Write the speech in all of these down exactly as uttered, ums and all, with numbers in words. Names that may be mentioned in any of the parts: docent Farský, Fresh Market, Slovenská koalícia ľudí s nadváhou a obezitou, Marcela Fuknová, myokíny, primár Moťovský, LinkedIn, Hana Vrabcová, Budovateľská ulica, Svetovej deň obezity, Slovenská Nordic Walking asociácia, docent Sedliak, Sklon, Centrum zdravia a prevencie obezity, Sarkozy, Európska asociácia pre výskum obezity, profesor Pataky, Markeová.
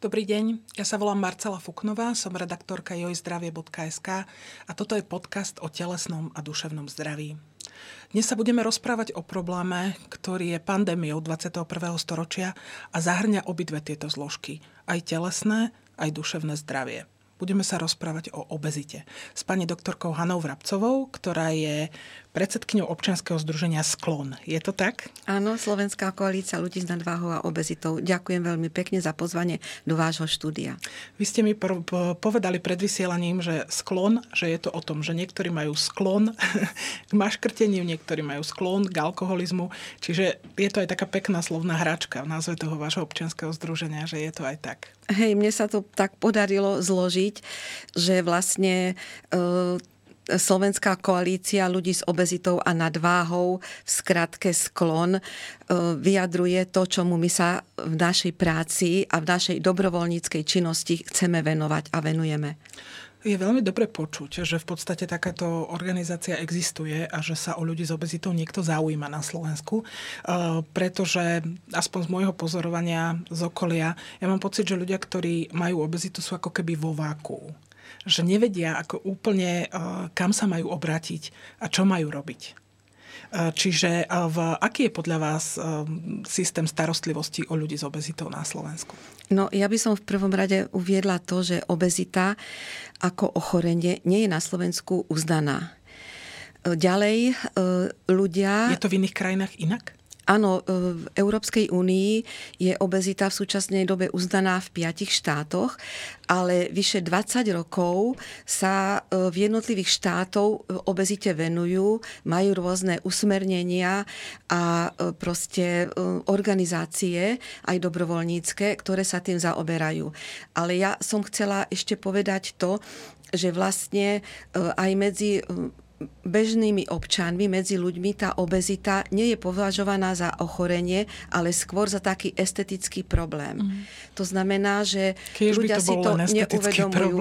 Dobrý deň, ja sa volám Marcela Fuknová, som redaktorka joj zdravie bodka es ká a toto je podcast o telesnom a duševnom zdraví. Dnes sa budeme rozprávať o probléme, ktorý je pandémiou dvadsiateho prvého storočia a zahŕňa obidve tieto zložky, aj telesné, aj duševné zdravie. Budeme sa rozprávať o obezite s pani doktorkou Hanou Vrabcovou, ktorá je predsedkyňou občianskeho združenia Sklon. Je to tak? Áno, Slovenská koalícia ľudí s nadváhou a obezitou. Ďakujem veľmi pekne za pozvanie do vášho štúdia. Vy ste mi povedali pred vysielaním, že sklon, že je to o tom, že niektorí majú sklon k maškrteniu, niektorí majú sklon k alkoholizmu. Čiže je to aj taká pekná slovná hračka v názve toho vášho občianskeho združenia, že je to aj tak. Hej, mne sa to tak podarilo zložiť, že vlastne e, Slovenská koalícia ľudí s obezitou a nadváhou, v skratke Sklon, e, vyjadruje to, čomu my sa v našej práci a v našej dobrovoľníckej činnosti chceme venovať a venujeme. Je veľmi dobre počuť, že v podstate takáto organizácia existuje a že sa o ľudí s obezitou niekto zaujíma na Slovensku, pretože aspoň z môjho pozorovania z okolia, ja mám pocit, že ľudia, ktorí majú obezitu, sú ako keby vo vákuu. Že nevedia ako úplne, kam sa majú obrátiť a čo majú robiť. Čiže v, aký je podľa vás systém starostlivosti o ľudí s obezitou na Slovensku? No, ja by som v prvom rade uviedla to, že obezita ako ochorenie nie je na Slovensku uznaná. Ďalej ľudia... Je to v iných krajinách inak? Áno, v Európskej únii je obezita v súčasnej dobe uznaná v piatich štátoch, ale vyše dvadsať rokov sa v jednotlivých štátov obezite venujú, majú rôzne usmernenia a proste organizácie, aj dobrovoľnícke, ktoré sa tým zaoberajú. Ale ja som chcela ešte povedať to, že vlastne aj medzi bežnými občanmi, medzi ľuďmi tá obezita nie je považovaná za ochorenie, ale skôr za taký estetický problém. Mm. To znamená, že Kiež ľudia to si to neuvedomujú.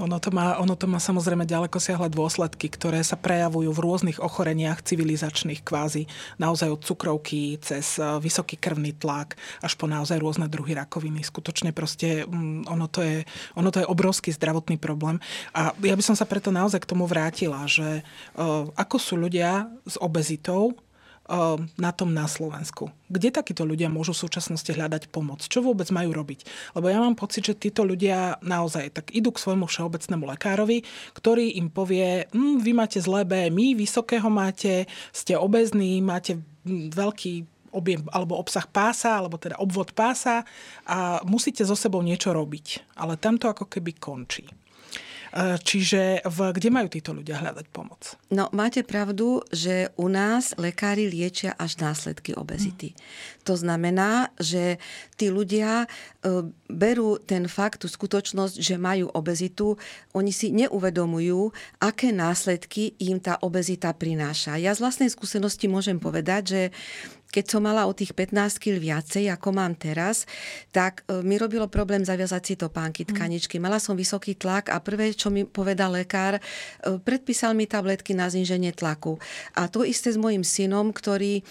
ono, to má, ono to má samozrejme ďaleko siahle dôsledky, ktoré sa prejavujú v rôznych ochoreniach civilizačných kvázi. Naozaj od cukrovky cez vysoký krvný tlak až po naozaj rôzne druhy rakoviny. Skutočne proste ono to je, ono to je obrovský zdravotný problém. A ja by som sa preto naozaj k tomu vrátila, že uh, ako sú ľudia s obezitou uh, na tom na Slovensku. Kde takíto ľudia môžu v súčasnosti hľadať pomoc? Čo vôbec majú robiť? Lebo ja mám pocit, že títo ľudia naozaj tak idú k svojmu všeobecnému lekárovi, ktorý im povie, mm, vy máte zlé bé em í, vysokého máte, ste obezní, máte veľký objem alebo obsah pása, alebo teda obvod pása a musíte so sebou niečo robiť. Ale tam to ako keby končí. Čiže v, kde majú títo ľudia hľadať pomoc? No, máte pravdu, že u nás lekári liečia až následky obezity. Mm. To znamená, že tí ľudia e, berú ten fakt, tú skutočnosť, že majú obezitu, oni si neuvedomujú, aké následky im tá obezita prináša. Ja z vlastnej skúsenosti môžem povedať, že keď som mala o tých pätnásť kíl viacej, ako mám teraz, tak mi robilo problém zaviazať si topánky, tkaničky. Mala som vysoký tlak a prvé, čo mi povedal lekár, predpísal mi tabletky na zníženie tlaku. A to isté s mojim synom, ktorý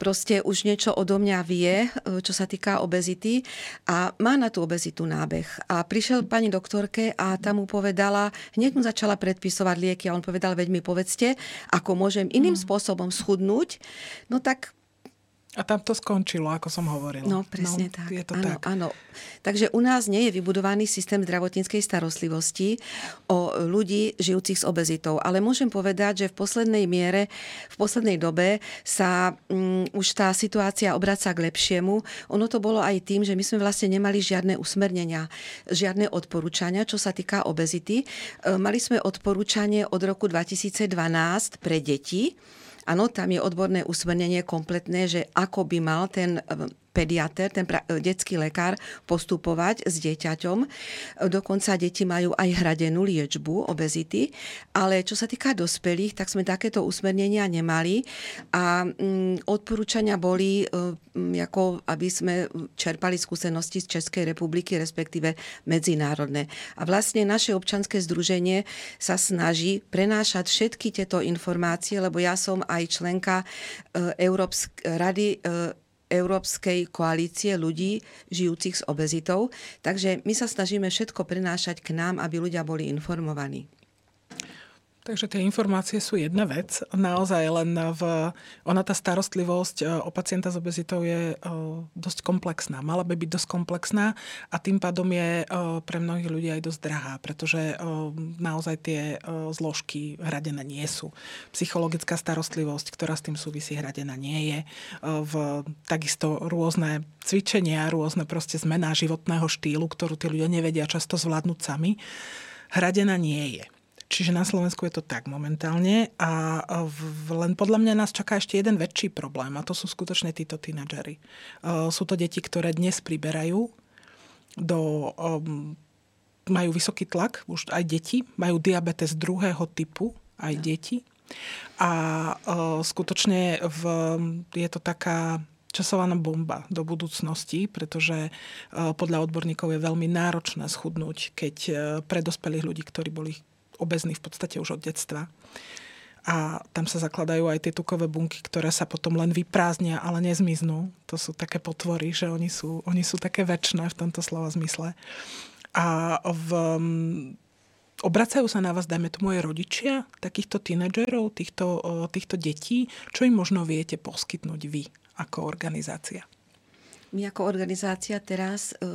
proste už niečo odo mňa vie, čo sa týka obezity a má na tú obezitu nábeh. A prišiel pani doktorke a tam mu povedala, hneď mu začala predpisovať lieky a on povedal, veď mi povedzte, ako môžem iným spôsobom schudnúť. No tak a tam to skončilo, ako som hovorila. No, presne no, tak. Je to áno, tak. Áno. Takže u nás nie je vybudovaný systém zdravotníckej starostlivosti o ľudí žijúcich s obezitou. Ale môžem povedať, že v poslednej miere, v poslednej dobe sa um, už tá situácia obracia k lepšiemu. Ono to bolo aj tým, že my sme vlastne nemali žiadne usmernenia, žiadne odporúčania, čo sa týka obezity. E, mali sme odporúčanie od roku dvetisícdvanásť pre deti. Áno, tam je odborné usmernenie kompletné, že ako by mal ten pediater, ten pra- detský lekár postupovať s dieťaťom. Dokonca deti majú aj hradenú liečbu obezity, ale čo sa týka dospelých, tak sme takéto usmernenia nemali a mm, odporúčania boli, mm, ako aby sme čerpali skúsenosti z Českej republiky, respektíve medzinárodné. A vlastne naše občianske združenie sa snaží prenášať všetky tieto informácie, lebo ja som aj členka e, Európskej rady e, Európskej koalície ľudí žijúcich s obezitou. Takže my sa snažíme všetko prinášať k nám, aby ľudia boli informovaní. Takže tie informácie sú jedna vec. Naozaj len v, ona tá starostlivosť o pacienta s obezitou je dosť komplexná. Mala by byť dosť komplexná a tým pádom je pre mnohých ľudí aj dosť drahá, pretože naozaj tie zložky hradené nie sú. Psychologická starostlivosť, ktorá s tým súvisí, hradená nie je. V, takisto rôzne cvičenia, rôzne proste zmena životného štýlu, ktorú tí ľudia nevedia často zvládnuť sami, hradená nie je. Čiže na Slovensku je to tak momentálne a v, len podľa mňa nás čaká ešte jeden väčší problém a to sú skutočne títo tínadžeri. Uh, sú to deti, ktoré dnes priberajú, do, um, majú vysoký tlak, už aj deti, majú diabetes druhého typu, aj no. deti. A uh, skutočne v, je to taká časovaná bomba do budúcnosti, pretože uh, podľa odborníkov je veľmi náročné schudnúť, keď uh, pre dospelých ľudí, ktorí boli obezný v podstate už od detstva. A tam sa zakladajú aj tie tukové bunky, ktoré sa potom len vyprázdnia, ale nezmiznú. To sú také potvory, že oni sú, oni sú také večné v tomto slova zmysle. A v, obracajú sa na vás, dajme to moje rodičia, takýchto tínedžerov, týchto, týchto detí. Čo im možno viete poskytnúť vy ako organizácia? My ako organizácia teraz e,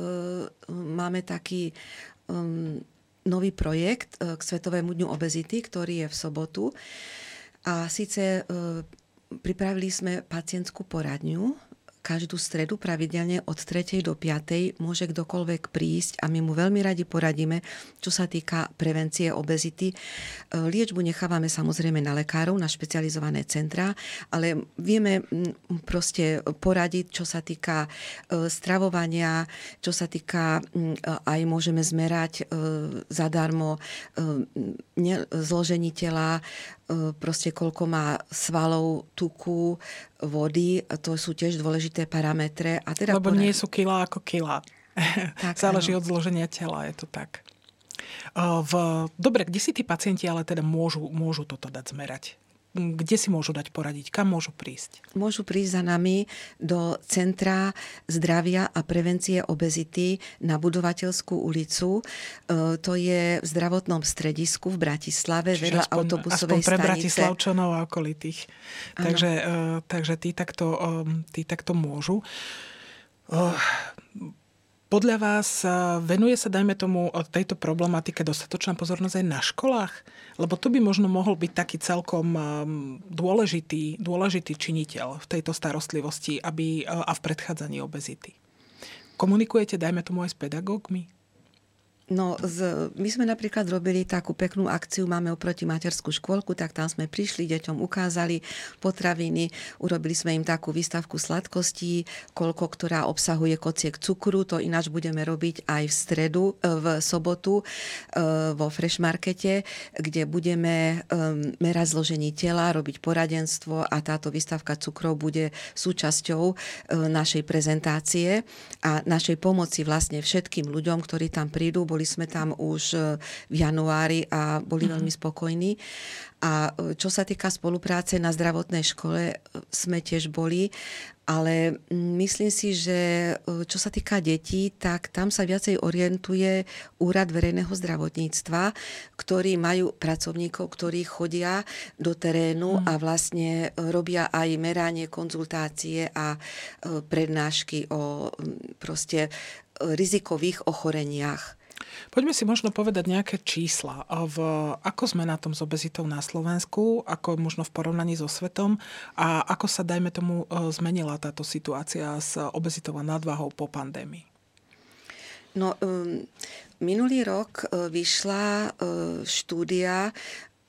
máme taký... Um, nový projekt k Svetovému dňu obezity, ktorý je v sobotu. A síce e, pripravili sme pacientskú poradňu. Každú stredu pravidelne od tretej do piatej môže kdokoľvek prísť a my mu veľmi radi poradíme, čo sa týka prevencie obezity. E, liečbu nechávame samozrejme na lekárov, na špecializované centrá, ale vieme m, proste poradiť, čo sa týka e, stravovania, čo sa týka m, aj môžeme zmerať e, zadarmo e, ne, zložení tela, proste koľko má svalov, tuku, vody, to sú tiež dôležité parametre. A teda Lebo porad... nie sú kilá ako kilá. Záleží od zloženia tela, je to tak. V... Dobre, kde si tí pacienti ale teda môžu, môžu toto dať zmerať? Kde si môžu dať poradiť? Kam môžu prísť? Môžu prísť za nami do Centra zdravia a prevencie obezity na Budovateľskú ulicu. E, to je v zdravotnom stredisku v Bratislave, čiže vedľa aspoň, autobusovej aspoň pre stanice. Bratislavčanov a okolitých. Takže, e, takže tí, takto, e, tí takto môžu. E, podľa vás venuje sa, dajme tomu, od tejto problematike dostatočná pozornosť aj na školách? Lebo to by možno mohol byť taký celkom dôležitý, dôležitý činiteľ v tejto starostlivosti aby, a v predchádzaní obezity. Komunikujete, dajme tomu, aj s pedagógmi? No, z, my sme napríklad robili takú peknú akciu, máme oproti materskú škôlku, tak tam sme prišli, deťom ukázali potraviny, urobili sme im takú výstavku sladkostí, koľko, ktorá obsahuje kociek cukru, to ináč budeme robiť aj v stredu, v sobotu vo Fresh Markete, kde budeme merať zloženie tela, robiť poradenstvo a táto výstavka cukrov bude súčasťou našej prezentácie a našej pomoci vlastne všetkým ľuďom, ktorí tam prídu. Boli sme tam už v januári a boli veľmi spokojní. A čo sa týka spolupráce na zdravotnej škole, sme tiež boli, ale myslím si, že čo sa týka detí, tak tam sa viacej orientuje Úrad verejného zdravotníctva, ktorí majú pracovníkov, ktorí chodia do terénu a vlastne robia aj meranie, konzultácie a prednášky o proste rizikových ochoreniach. Poďme si možno povedať nejaké čísla. V, ako sme na tom s obezitou na Slovensku, ako možno v porovnaní so svetom a ako sa, dajme tomu, zmenila táto situácia s obezitou a nadváhou po pandémii? No, um, minulý rok vyšla uh, štúdia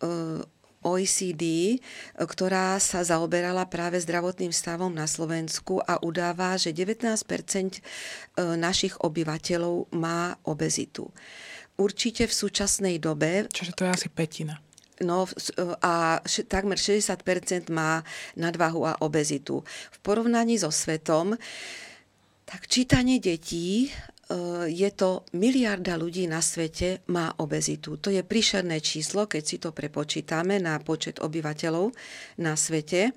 uh, ó é cé dé, ktorá sa zaoberala práve zdravotným stavom na Slovensku a udáva, že devätnásť percent našich obyvateľov má obezitu. Určite v súčasnej dobe... Čiže to je asi pätina. No a takmer šesťdesiat percent má nadváhu a obezitu. V porovnaní so svetom, tak čítanie detí... je to miliarda ľudí na svete má obezitu. To je príšerné číslo, keď si to prepočítame na počet obyvateľov na svete.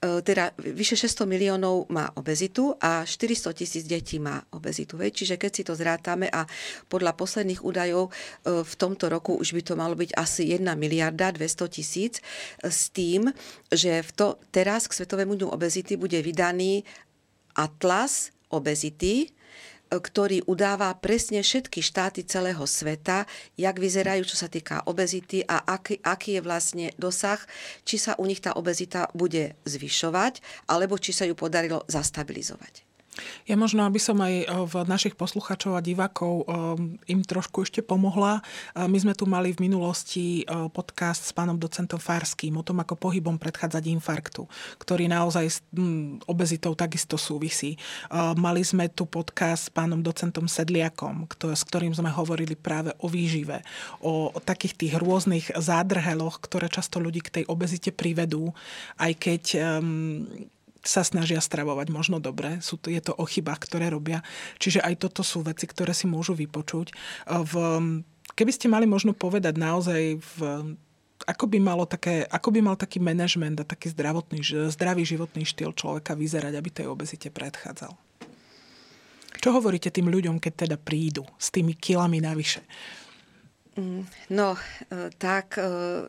teda vyše šesťsto miliónov má obezitu a štyristotisíc detí má obezitu. Čiže keď si to zrátame a podľa posledných údajov v tomto roku už by to malo byť asi jedna miliarda dvesto tisíc s tým, že v to, teraz k Svetovému dňu obezity bude vydaný atlas obezity, ktorý udáva presne všetky štáty celého sveta, jak vyzerajú, čo sa týka obezity a aký, aký je vlastne dosah, či sa u nich tá obezita bude zvyšovať, alebo či sa ju podarilo zastabilizovať. Ja možno, aby som aj v našich posluchačov a divákov im trošku ešte pomohla. My sme tu mali v minulosti podcast s pánom docentom Farským o tom, ako pohybom predchádzať infarktu, ktorý naozaj s obezitou takisto súvisí. Mali sme tu podcast s pánom docentom Sedliakom, s ktorým sme hovorili práve o výžive, o takých tých rôznych zádrheloch, ktoré často ľudí k tej obezite privedú, aj keď sa snažia stravovať možno dobre. Sú to, je to o chybách, ktoré robia. Čiže aj toto sú veci, ktoré si môžu vypočuť. V, keby ste mali možno povedať naozaj, v, ako, by malo také, ako by mal taký manažment a taký zdravotný, zdravý životný štýl človeka vyzerať, aby tej obezite predchádzal? Čo hovoríte tým ľuďom, keď teda prídu s tými kilami navyše? No, tak,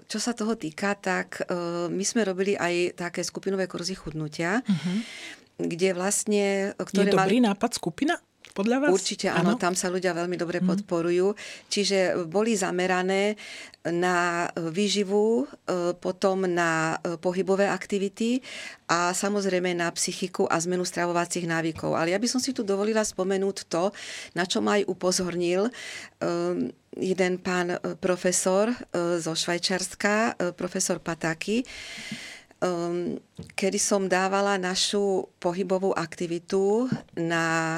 čo sa toho týka, tak my sme robili aj také skupinové kurzy chudnutia, uh-huh. kde vlastne... Ktoré je dobrý mali... nápad skupina? Podľa vás? Určite áno, áno, tam sa ľudia veľmi dobre uh-huh. podporujú. Čiže boli zamerané na výživu, potom na pohybové aktivity a samozrejme na psychiku a zmenu stravovacích návykov. Ale ja by som si tu dovolila spomenúť to, na čo ma aj upozornil jeden pán profesor zo Švajčiarska, profesor Pataky, kedy som dávala našu pohybovú aktivitu na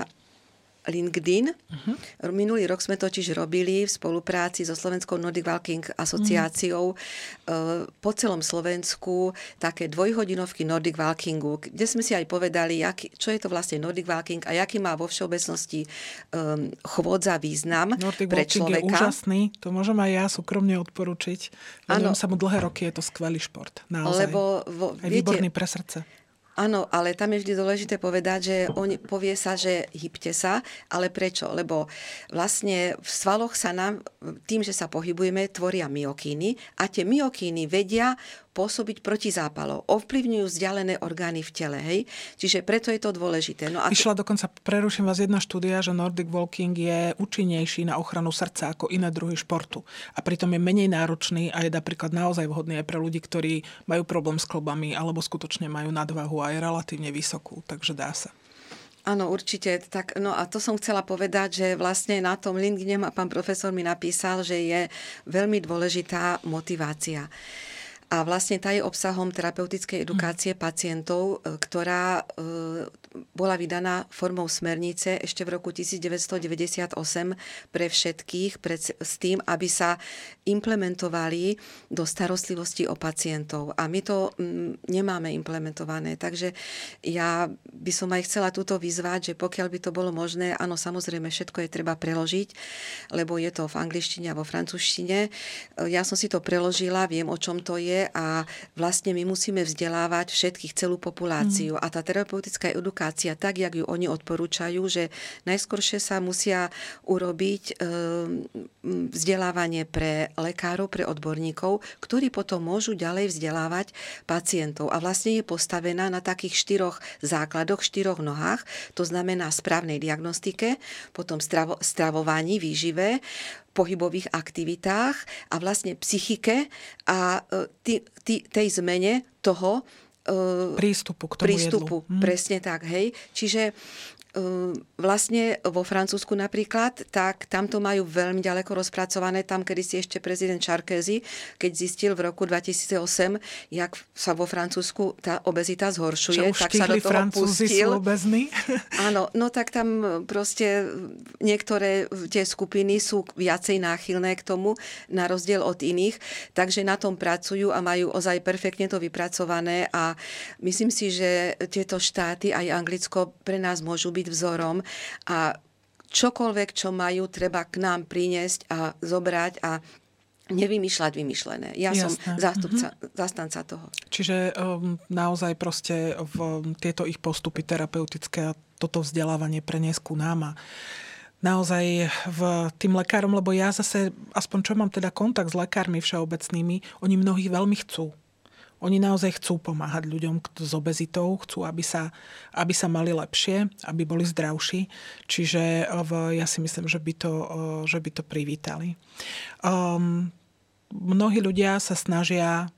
LinkedIn. Uh-huh. Minulý rok sme to čiž robili v spolupráci so Slovenskou Nordic Walking asociáciou uh-huh. po celom Slovensku také dvojhodinovky Nordic Walkingu, kde sme si aj povedali, jak, čo je to vlastne Nordic Walking a jaký má vo všeobecnosti um, chôdza význam Nordic pre človeka. Nordic Walking je úžasný, to môžem aj ja súkromne odporučiť. Venujem sa mu dlhé roky, je to skvelý šport. Naozaj. Lebo vo, aj výborný viete, pre srdce. Áno, ale tam je vždy dôležité povedať, že on povie sa, že hybte sa, ale prečo? Lebo vlastne v svaloch sa nám, tým, že sa pohybujeme, tvoria myokíny a tie myokíny vedia pôsobiť proti zápalov, ovplyvňujú vzdialené orgány v tele, hej? Čiže preto je to dôležité. No a vyšla dokonca, preruším vás, jedna štúdia, že Nordic Walking je účinnejší na ochranu srdca ako iné druhy športu. A pritom je menej náročný a je napríklad naozaj vhodný aj pre ľudí, ktorí majú problém s kĺbami alebo skutočne majú nadvahu a je relatívne vysokú, takže dá sa. Áno, určite. Tak, no a to som chcela povedať, že vlastne na tom LinkedIne pán profesor mi napísal, že je veľmi dôležitá motivácia. A vlastne tá je obsahom terapeutickej edukácie pacientov, ktorá bola vydaná formou smernice ešte v roku devätnásťstodeväťdesiatosem pre všetkých pred, s tým, aby sa implementovali do starostlivosti o pacientov. A my to nemáme implementované. Takže ja by som aj chcela túto vyzvať, že pokiaľ by to bolo možné, áno, samozrejme, všetko je treba preložiť, lebo je to v angličtine a vo francúzštine. Ja som si to preložila, viem, o čom to je, a vlastne my musíme vzdelávať všetkých, celú populáciu. Mm. A tá terapeutická edukácia, tak, jak ju oni odporúčajú, že najskoršie sa musia urobiť vzdelávanie pre lekárov, pre odborníkov, ktorí potom môžu ďalej vzdelávať pacientov. A vlastne je postavená na takých štyroch základoch, štyroch nohách, to znamená správnej diagnostike, potom stravo, stravovaní, výžive, pohybových aktivitách a vlastne psychike a tý, tý, tej zmene toho e, prístupu k tomu prístupu, jedlu. Presne tak, hej. Čiže vlastne vo Francúzsku napríklad, tak tam to majú veľmi ďaleko rozpracované. Tam, kedy si ešte prezident Sarkozy, keď zistil v roku dvetisícosem, jak sa vo Francúzsku tá obezita zhoršuje, tak sa do toho Francúzi pustil. Sú obezní? Áno, no tak tam proste niektoré tie skupiny sú viacej náchylné k tomu, na rozdiel od iných. Takže na tom pracujú a majú ozaj perfektne to vypracované a myslím si, že tieto štáty, aj Anglicko, pre nás môžu byť vzorom a čokoľvek, čo majú, treba k nám priniesť a zobrať a nevymýšľať vymýšlené. Ja Jasné. som zástupca, mm-hmm. zastanca toho. Čiže um, naozaj proste v, tieto ich postupy terapeutické a toto vzdelávanie preniesť ku nám a naozaj v tým lekárom, lebo ja zase, aspoň čo mám teda kontakt s lekármi všeobecnými, oni mnohí veľmi chcú. Oni naozaj chcú pomáhať ľuďom s obezitou, chcú, aby sa, aby sa mali lepšie, aby boli zdravší. Čiže ja si myslím, že by to, že by to privítali. Um, mnohí ľudia sa snažia,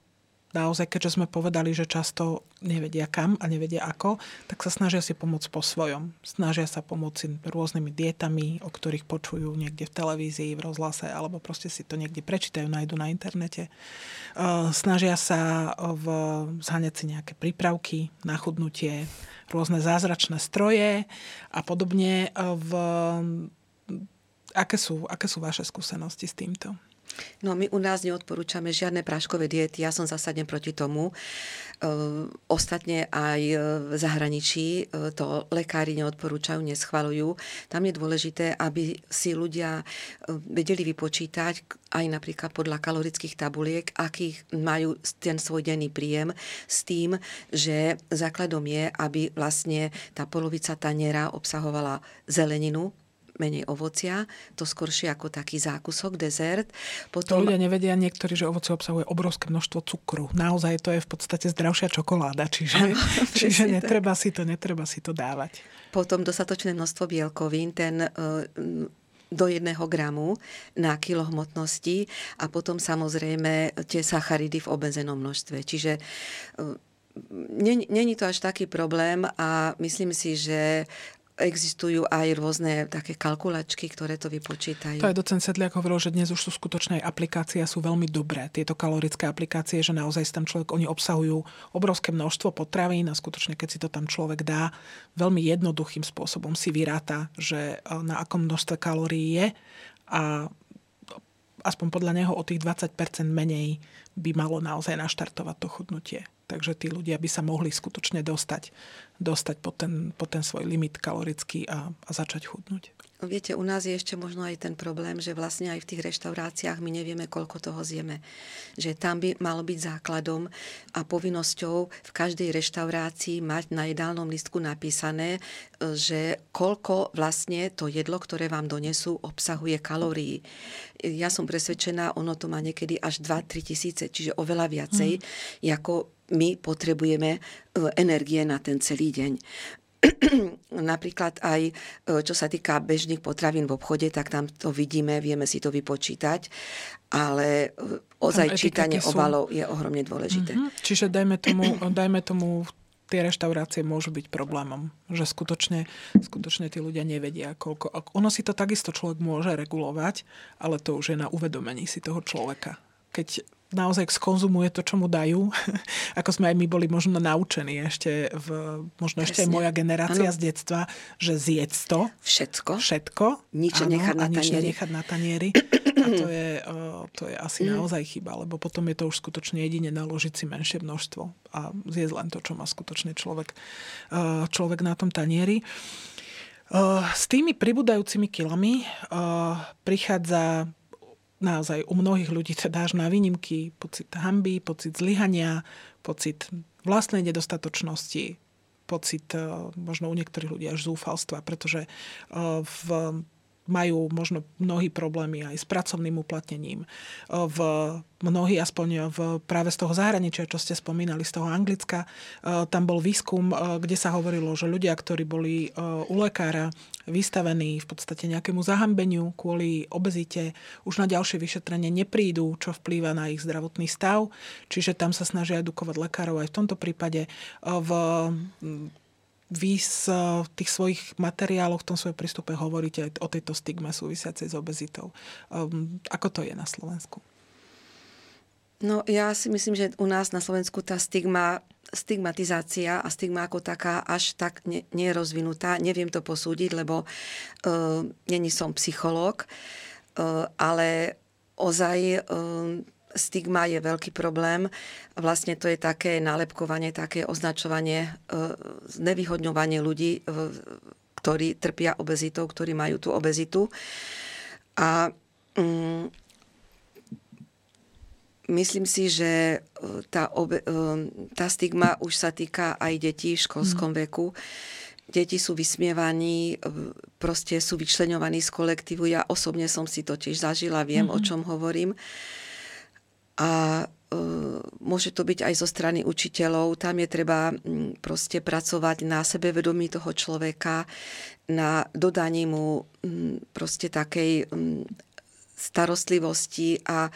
naozaj, keďže sme povedali, že často nevedia kam a nevedia ako, tak sa snažia si pomôcť po svojom. Snažia sa pomôcť rôznymi dietami, o ktorých počujú niekde v televízii, v rozhlase, alebo proste si to niekde prečítajú, nájdu na internete. Snažia sa v, zháňať si nejaké prípravky na chudnutie, rôzne zázračné stroje a podobne. V, aké sú, aké sú vaše skúsenosti s týmto? No my u nás neodporúčame žiadne práškové diety. Ja som zásadne proti tomu. Ostatne aj v zahraničí to lekári neodporúčajú, neschvaľujú. Tam je dôležité, aby si ľudia vedeli vypočítať aj napríklad podľa kalorických tabuliek, akých majú ten svoj denný príjem, s tým, že základom je, aby vlastne tá polovica taniera obsahovala zeleninu, menej ovocia, to skoršie ako taký zákusok, dezert. Potom... To ľudia nevedia niektorí, že ovocie obsahuje obrovské množstvo cukru. Naozaj to je v podstate zdravšia čokoláda, čiže, čiže netreba, si to, netreba si to dávať. Potom dostatočné množstvo bielkovín, ten... Uh, do jedného gramu na kilo hmotnosti a potom samozrejme tie sacharidy v obmedzenom množstve. Čiže uh, není to až taký problém a myslím si, že existujú aj rôzne také kalkulačky, ktoré to vypočítajú. To aj docent Sedliak hovoril, že dnes už sú skutočné aplikácie a sú veľmi dobré. Tieto kalorické aplikácie, že naozaj tam človek, oni obsahujú obrovské množstvo potravín a skutočne, keď si to tam človek dá, veľmi jednoduchým spôsobom si vyráta, že na akom množstve kalórií je a aspoň podľa neho o tých dvadsať percent menej by malo naozaj naštartovať to chudnutie. Takže tí ľudia by sa mohli skutočne dostať, dostať pod ten, pod ten svoj limit kalorický a, a začať chudnúť. Viete, u nás je ešte možno aj ten problém, že vlastne aj v tých reštauráciách my nevieme, koľko toho zjeme. Že tam by malo byť základom a povinnosťou v každej reštaurácii mať na jedálnom listku napísané, že koľko vlastne to jedlo, ktoré vám donesú, obsahuje kalórií. Ja som presvedčená, ono to má niekedy až dva tri tisíce, čiže oveľa viacej, mm. ako my potrebujeme energie na ten celý deň. Napríklad aj, čo sa týka bežných potravín v obchode, tak tam to vidíme, vieme si to vypočítať, ale ozaj čítanie obalov sú... je ohromne dôležité. Mm-hmm. Čiže dajme tomu, dajme tomu, tie reštaurácie môžu byť problémom, že skutočne, skutočne tí ľudia nevedia, koľko. Ono si to takisto človek môže regulovať, ale to už je na uvedomení si toho človeka. Keď naozaj skonzumuje to, čo mu dajú. Ako sme aj my boli možno naučení ešte, v, možno ešte aj moja generácia ano. Z detstva, že zjedz to. Všetko. Všetko. Nič nechať na, nechať na tanieri. A to je, to je asi mm. naozaj chyba, lebo potom je to už skutočne jedine naložiť si menšie množstvo a zjedz len to, čo má skutočne človek, človek na tom tanieri. S tými pribúdajúcimi kilami prichádza naozaj u mnohých ľudí teda až na výnimky, pocit hanby, pocit zlyhania, pocit vlastnej nedostatočnosti, pocit možno u niektorých ľudí až zúfalstva, pretože v, majú možno mnohí problémy aj s pracovným uplatnením. V, mnohí aspoň v, práve z toho zahraničia, čo ste spomínali, z toho Anglicka, tam bol výskum, kde sa hovorilo, že ľudia, ktorí boli u lekára, vystavení v podstate nejakému zahambeniu kvôli obezite, už na ďalšie vyšetrenie neprídu, čo vplýva na ich zdravotný stav. Čiže tam sa snažia edukovať lekárov aj v tomto prípade. V, výs, v tých svojich materiáloch, v tom svojom prístupe hovoríte aj o tejto stigme súvisiacej s obezitou. Ako to je na Slovensku? No ja si myslím, že u nás na Slovensku tá stigma, stigmatizácia a stigma ako taká až tak nie je rozvinutá. Neviem to posúdiť, lebo uh, nie som psychológ, uh, ale ozaj uh, stigma je veľký problém. Vlastne to je také nálepkovanie, také označovanie, uh, znevýhodňovanie ľudí, uh, ktorí trpia obezitou, ktorí majú tú obezitu. A um, Myslím si, že tá, obe, tá stigma už sa týka aj detí v školskom veku. Deti sú vysmievaní, proste sú vyčleňovaní z kolektívu. Ja osobne som si to tiež zažila, viem, mm-hmm. o čom hovorím. A môže to byť aj zo strany učiteľov. Tam je treba proste pracovať na sebevedomí toho človeka, na dodaní mu proste takej starostlivosti a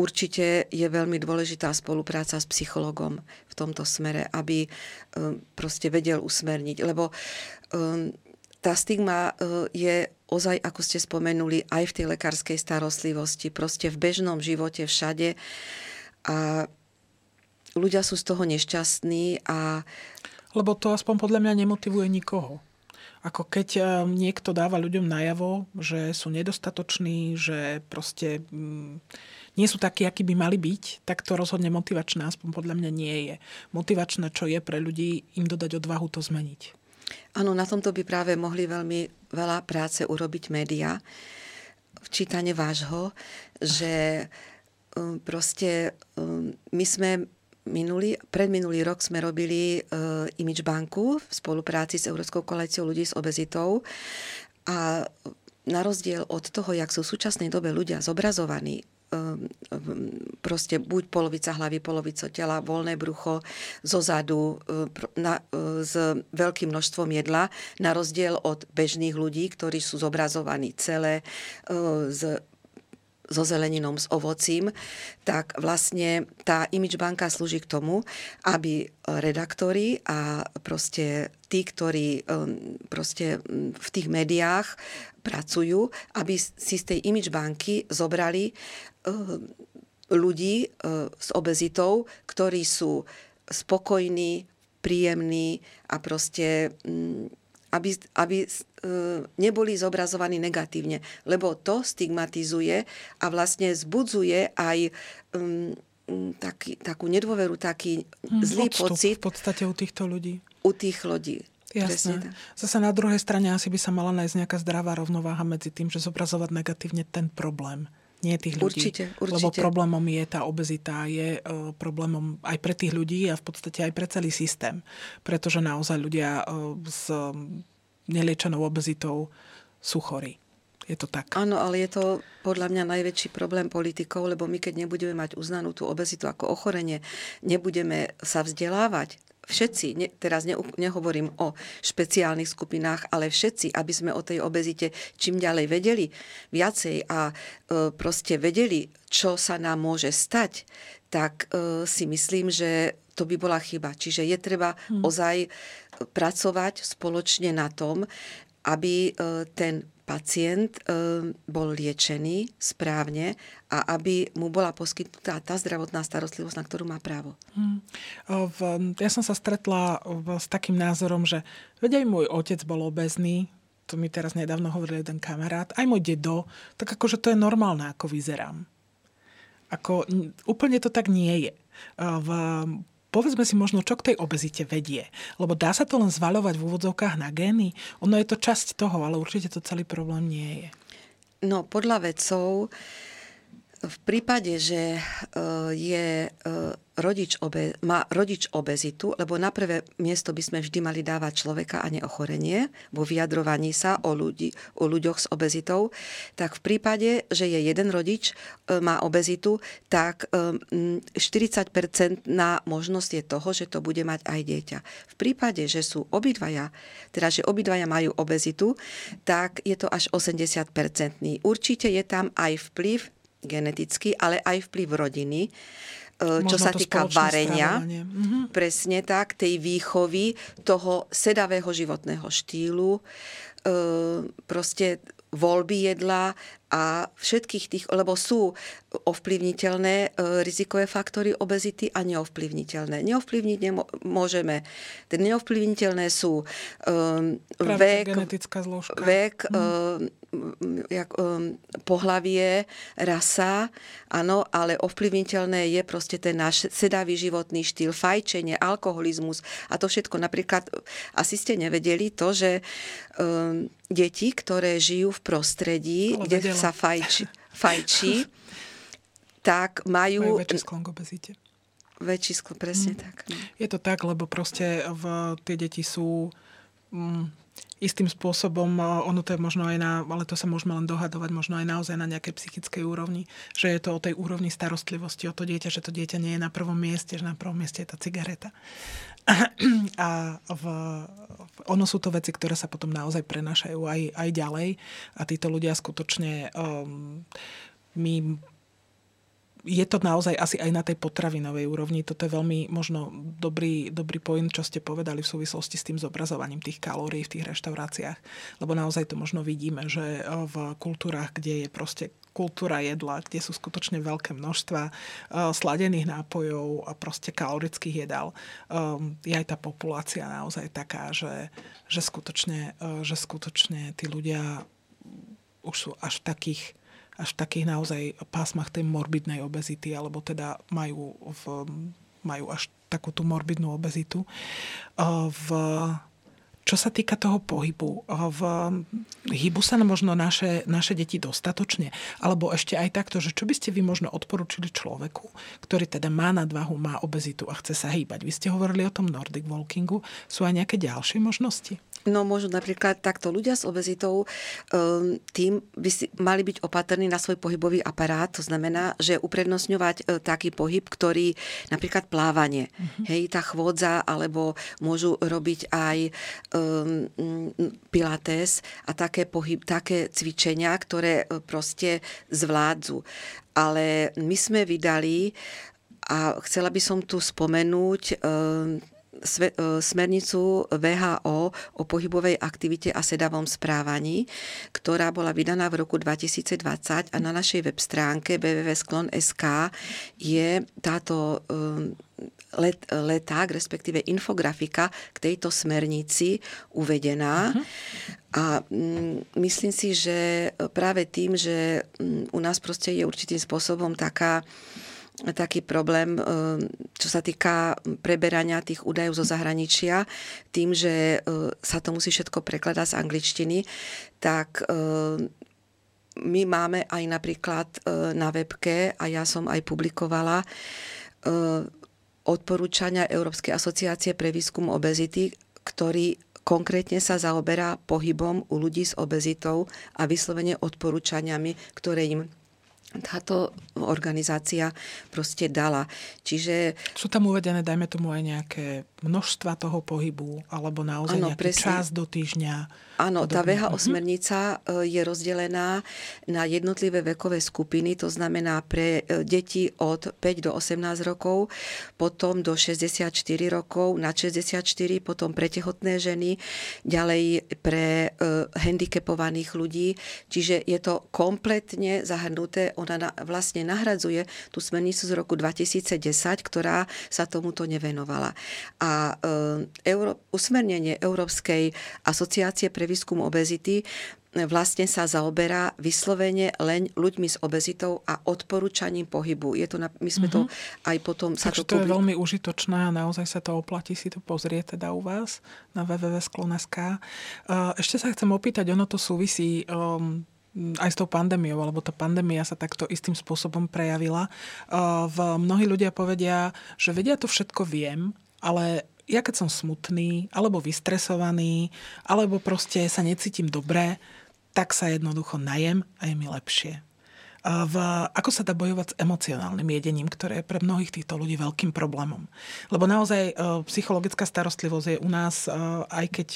určite je veľmi dôležitá spolupráca s psychologom v tomto smere, aby proste vedel usmerniť. Lebo tá stigma je ozaj, ako ste spomenuli, aj v tej lekárskej starostlivosti, proste v bežnom živote všade. A ľudia sú z toho nešťastní. A... Lebo to aspoň podľa mňa nemotivuje nikoho. Ako keď niekto dáva ľuďom najavo, že sú nedostatoční, že proste nie sú takí, akí by mali byť, tak to rozhodne motivačné aspoň podľa mňa nie je. Motivačné, čo je pre ľudí, im dodať odvahu to zmeniť. Áno, na tomto by práve mohli veľmi veľa práce urobiť médiá. Včítanie vášho, že proste my sme minulý, predminulý rok sme robili Image banku v spolupráci s Európskou koalíciou ľudí s obezitou a na rozdiel od toho, jak sú v súčasnej dobe ľudia zobrazovaní, proste buď polovica hlavy, polovica tela, voľné brucho zo zadu na, s veľkým množstvom jedla, na rozdiel od bežných ľudí, ktorí sú zobrazovaní celé z, so zeleninou, s ovocím, tak vlastne tá Image banka slúži k tomu, aby redaktori a proste tí, ktorí proste v tých médiách pracujú, aby si z tej Image banky zobrali ľudí s obezitou, ktorí sú spokojní, príjemní a proste aby, aby neboli zobrazovaní negatívne. Lebo to stigmatizuje a vlastne vzbudzuje aj taký, takú nedôveru, taký zlý odstup, pocit. V podstate u týchto ľudí. U tých ľudí. Jasné. Zase na druhej strane asi by sa mala nájsť nejaká zdravá rovnováha medzi tým, že zobrazovať negatívne ten problém. Nie tých ľudí. Určite, určite. Lebo problémom je tá obezita, je uh, problémom aj pre tých ľudí a v podstate aj pre celý systém. Pretože naozaj ľudia uh, s um, neliečenou obezitou sú chorí. Je to tak. Áno, ale je to podľa mňa najväčší problém politikov, lebo my keď nebudeme mať uznanú tú obezitu ako ochorenie, nebudeme sa vzdelávať, všetci, ne, teraz ne, nehovorím o špeciálnych skupinách, ale všetci, aby sme o tej obezite čím ďalej vedeli viacej a e, proste vedeli, čo sa nám môže stať, tak e, si myslím, že to by bola chyba. Čiže je treba hmm. ozaj pracovať spoločne na tom, aby e, ten pacient e, bol liečený správne a aby mu bola poskytnutá tá zdravotná starostlivosť, na ktorú má právo. Hmm. V, ja som sa stretla v, s takým názorom, že veď aj môj otec bol obézny, to mi teraz nedávno hovoril jeden kamarát, aj môj dedo, tak akože to je normálne, ako vyzerám. Ako, úplne to tak nie je. V Povedzme si možno, čo k tej obezite vedie. Lebo dá sa to len zvaľovať v úvodzovkách na gény? Ono je to časť toho, ale určite to celý problém nie je. No, podľa vedcov, v prípade, že je rodič obe, má rodič obezitu, lebo na prvé miesto by sme vždy mali dávať človeka a neochorenie vo vyjadrovaní sa o, ľudí, o ľuďoch s obezitou, tak v prípade, že je jeden rodič má obezitu, tak štyridsať percent na možnosť je toho, že to bude mať aj dieťa. V prípade, že sú obidvaja, teda že obidvaja majú obezitu, tak je to až osemdesiat percent. Určite je tam aj vplyv geneticky, ale aj vplyv rodiny, čo možno sa týka varenia, mhm. presne tak, tej výchovy, toho sedavého životného štýlu, proste voľby jedla a všetkých tých, lebo sú ovplyvniteľné rizikové faktory obezity a neovplyvniteľné. Neovplyvniť môžeme. Ten neovplyvniteľné sú um, vek, vek mm. um, jak, um, pohlavie, rasa, áno, ale ovplyvniteľné je proste ten náš sedavý životný štýl, fajčenie, alkoholizmus a to všetko. Napríklad asi ste nevedeli to, že um, deti, ktoré žijú v prostredí, ale kde vedela. sa fajči, fajči tak majú... majú väčší sklon k obezite. Väčší sklon, presne mm. tak. No. Je to tak, lebo proste v, tie deti sú... Mm, istým spôsobom, ono to je možno aj na, ale to sa môžeme len dohadovať, možno aj naozaj na nejakej psychickej úrovni, že je to o tej úrovni starostlivosti o to dieťa, že to dieťa nie je na prvom mieste, že na prvom mieste je tá cigareta. A v, ono sú to veci, ktoré sa potom naozaj prenášajú aj, aj ďalej a títo ľudia skutočne um, my je to naozaj asi aj na tej potravinovej úrovni. Toto je veľmi možno dobrý, dobrý point, čo ste povedali v súvislosti s tým zobrazovaním tých kalórií v tých reštauráciách. Lebo naozaj to možno vidíme, že v kultúrach, kde je proste kultúra jedla, kde sú skutočne veľké množstva sladených nápojov a proste kalorických jedál, je aj tá populácia naozaj taká, že, že, skutočne, že skutočne tí ľudia už sú až v takých až v takých naozaj pásmach tej morbidnej obezity, alebo teda majú, v, majú až takú tú morbidnú obezitu. V, čo sa týka toho pohybu, v, hýbu sa možno naše, naše deti dostatočne? Alebo ešte aj takto, že čo by ste vy možno odporúčili človeku, ktorý teda má nadvahu, má obezitu a chce sa hýbať? Vy ste hovorili o tom Nordic Walkingu. Sú aj nejaké ďalšie možnosti? No môžu napríklad takto ľudia s obezitou, tým by si mali byť opatrní na svoj pohybový aparát. To znamená, že uprednostňovať taký pohyb, ktorý napríklad plávanie, uh-huh. hej, tá chôdza, alebo môžu robiť aj um, pilates a také, pohyb, také cvičenia, ktoré proste zvládzu. Ale my sme vydali a chcela by som tu spomenúť... Um, smernicu vé há ó o pohybovej aktivite a sedavom správaní, ktorá bola vydaná v roku dvetisícdvadsať a na našej web stránke w w w bodka sklon bodka es ka je táto leták, respektíve infografika k tejto smernici uvedená. Uh-huh. A myslím si, že práve tým, že u nás proste je určitým spôsobom taká taký problém, čo sa týka preberania tých údajov zo zahraničia, tým, že sa to musí všetko prekladať z angličtiny, tak my máme aj napríklad na webke, a ja som aj publikovala, odporúčania Európskej asociácie pre výskum obezity, ktorý konkrétne sa zaoberá pohybom u ľudí s obezitou a vyslovene odporúčaniami, ktoré im táto organizácia proste dala. Čiže... Sú tam uvedené, dajme tomu, aj nejaké množstva toho pohybu, alebo naozaj ano, nejaký presne. čas do týždňa? Áno, tá vé há ó smernica je rozdelená na jednotlivé vekové skupiny, to znamená pre deti od päť do osemnásť rokov, potom do šesťdesiatštyri rokov, nad šesťdesiatštyri, potom pre tehotné ženy, ďalej pre handicapovaných ľudí. Čiže je to kompletne zahrnuté. Ona vlastne nahradzuje tú smernicu z roku dvetisícdesať, ktorá sa tomuto nevenovala. A euro, usmernenie Európskej asociácie pre výskum obezity vlastne sa zaoberá vyslovene len ľuďmi s obezitou a odporúčaním pohybu. Je to na, my sme mm-hmm. to aj potom... Takže sa to, to publik... je veľmi užitočné a naozaj sa to oplatí si to pozrieť teda u vás na w w w bodka sklon bodka es ka. Ešte sa chcem opýtať, ono to súvisí... Um, aj s tou pandémiou, alebo tá pandémia sa takto istým spôsobom prejavila. Mnohí ľudia povedia, že vedia, to všetko viem, ale ja keď som smutný, alebo vystresovaný, alebo proste sa necítim dobre, tak sa jednoducho najem a je mi lepšie. V, ako sa dá bojovať s emocionálnym jedením, ktoré je pre mnohých týchto ľudí veľkým problémom. Lebo naozaj psychologická starostlivosť je u nás, aj keď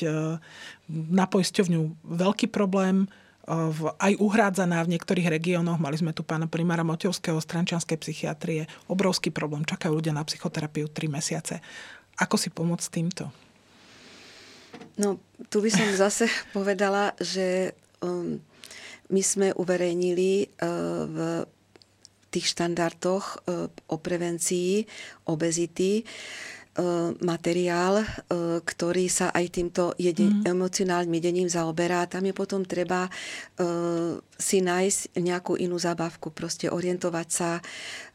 na poisťovňu veľký problém, aj uhrádzaná v niektorých regiónoch. Mali sme tu pána primára Moťovského z Trenčianskej psychiatrie. Obrovský problém. Čakajú ľudia na psychoterapiu tri mesiace. Ako si pomôcť týmto? No, tu by som zase povedala, že um, my sme uverejnili uh, v tých štandardoch uh, o prevencii obezity materiál, ktorý sa aj týmto jedin, mm. emocionálnym jedením zaoberá. Tam je potom treba uh, si nájsť nejakú inú zábavku, proste orientovať sa.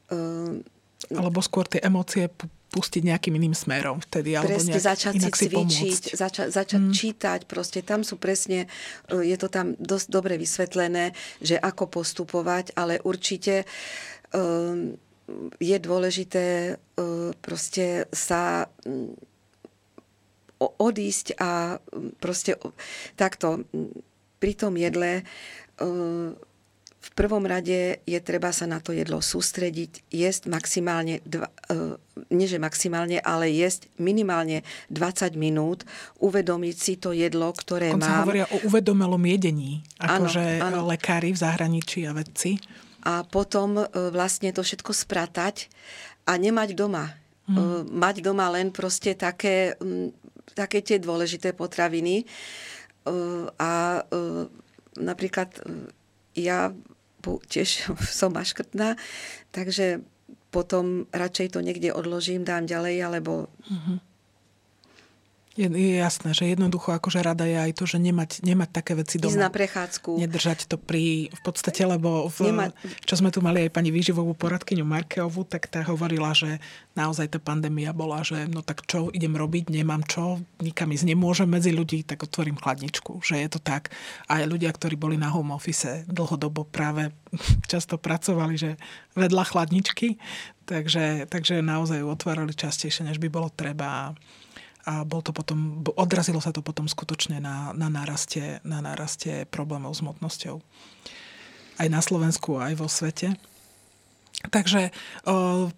Uh, Alebo skôr tie emócie pustiť nejakým iným smerom vtedy, alebo presne, nejak začať inak si cvičiť, pomôcť. Zača, začať mm. čítať, proste tam sú presne, je to tam dosť dobre vysvetlené, že ako postupovať, ale určite je dôležité proste sa odísť a proste takto pri tom jedle v prvom rade je treba sa na to jedlo sústrediť, jesť maximálne, nie že maximálne, ale jesť minimálne dvadsať minút, uvedomiť si to jedlo, ktoré mám. Sa hovoria o uvedomelom jedení, akože lekári v zahraničí a vedci. A potom vlastne to všetko spratať a nemať doma. Hmm. Mať doma len proste také, také tie dôležité potraviny. A napríklad ja tiež som maškrtná, takže potom radšej to niekde odložím, dám ďalej, alebo... Uh-huh. Je, je jasné, že jednoducho akože rada je aj to, že nemať, nemať také veci doma. Ísť na prechádzku. Nedržať to pri... V podstate, lebo v, Nema... čo sme tu mali aj pani výživovú poradkyňu Markeovú, tak tá hovorila, že naozaj tá pandémia bola, že no tak čo idem robiť, nemám čo, nikam ísť nemôžem medzi ľudí, tak otvorím chladničku, že je to tak. A aj ľudia, ktorí boli na home office dlhodobo práve často pracovali, že vedľa chladničky, takže, takže naozaj ju otvárali častejšie, než by bolo treba. A bol to potom, odrazilo sa to potom skutočne na, na, náraste, na náraste problémov s hmotnosťou. Aj na Slovensku, aj vo svete. Takže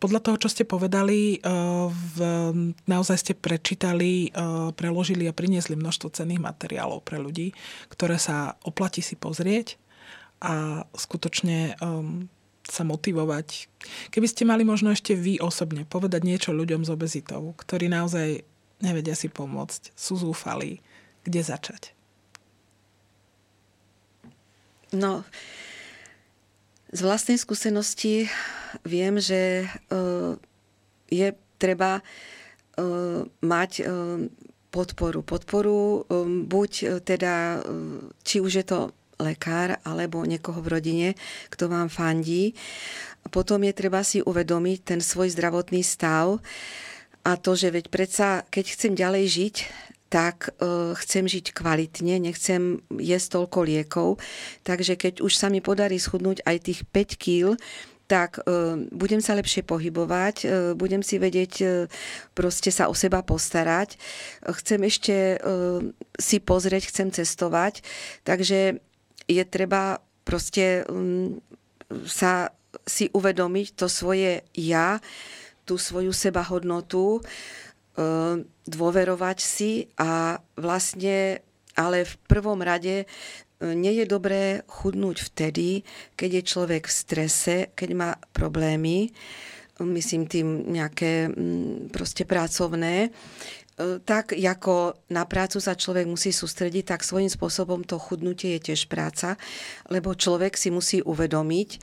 podľa toho, čo ste povedali, naozaj ste prečítali, preložili a priniesli množstvo cenných materiálov pre ľudí, ktoré sa oplatí si pozrieť a skutočne sa motivovať. Keby ste mali možno ešte vy osobne povedať niečo ľuďom s obezitou, ktorí naozaj nevedia si pomôcť, sú zúfali. Kde začať? No, z vlastnej skúsenosti viem, že je treba mať podporu. Podporu buď teda, či už je to lekár, alebo niekoho v rodine, kto vám fandí. Potom je treba si uvedomiť ten svoj zdravotný stav, a to, že veď predsa, keď chcem ďalej žiť, tak e, chcem žiť kvalitne, nechcem jesť toľko liekov. Takže keď už sa mi podarí schudnúť aj tých päť kíl, tak e, budem sa lepšie pohybovať, e, budem si vedieť e, proste sa o seba postarať. Chcem ešte e, si pozrieť, chcem cestovať. Takže je treba proste um, sa si uvedomiť to svoje ja, tú svoju sebahodnotu, dôverovať si a vlastne, ale v prvom rade nie je dobré chudnúť vtedy, keď je človek v strese, keď má problémy, myslím tým nejaké proste pracovné, tak ako na prácu sa človek musí sústrediť, tak svojím spôsobom to chudnutie je tiež práca, lebo človek si musí uvedomiť,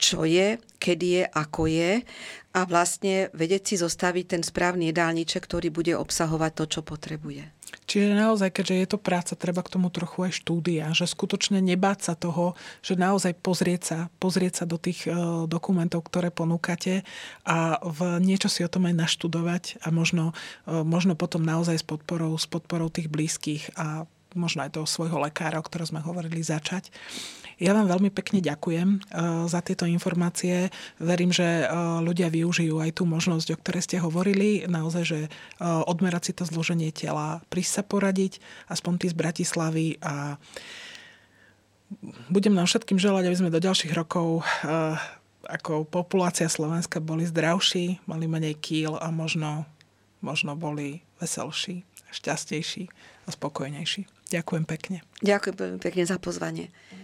čo je, kedy je, ako je a vlastne vedieť si zostaviť ten správny jedálniček, ktorý bude obsahovať to, čo potrebuje. Čiže naozaj, keďže je to práca, treba k tomu trochu aj štúdia, že skutočne nebáť sa toho, že naozaj pozrieť sa, pozrieť sa do tých dokumentov, ktoré ponúkate a v niečo si o tom aj naštudovať a možno, možno potom naozaj s podporou, s podporou tých blízkych a možno aj toho svojho lekára, o ktorom sme hovorili, začať. Ja vám veľmi pekne ďakujem za tieto informácie. Verím, že ľudia využijú aj tú možnosť, o ktorej ste hovorili. Naozaj, že odmerať si to zloženie tela, prísť sa poradiť, aspoň tí z Bratislavy. A budem nám všetkým želať, aby sme do ďalších rokov ako populácia Slovenska boli zdravší, mali menej kíl a možno, možno boli veselší, šťastnejší a spokojnejší. Ďakujem pekne. Ďakujem pekne za pozvanie.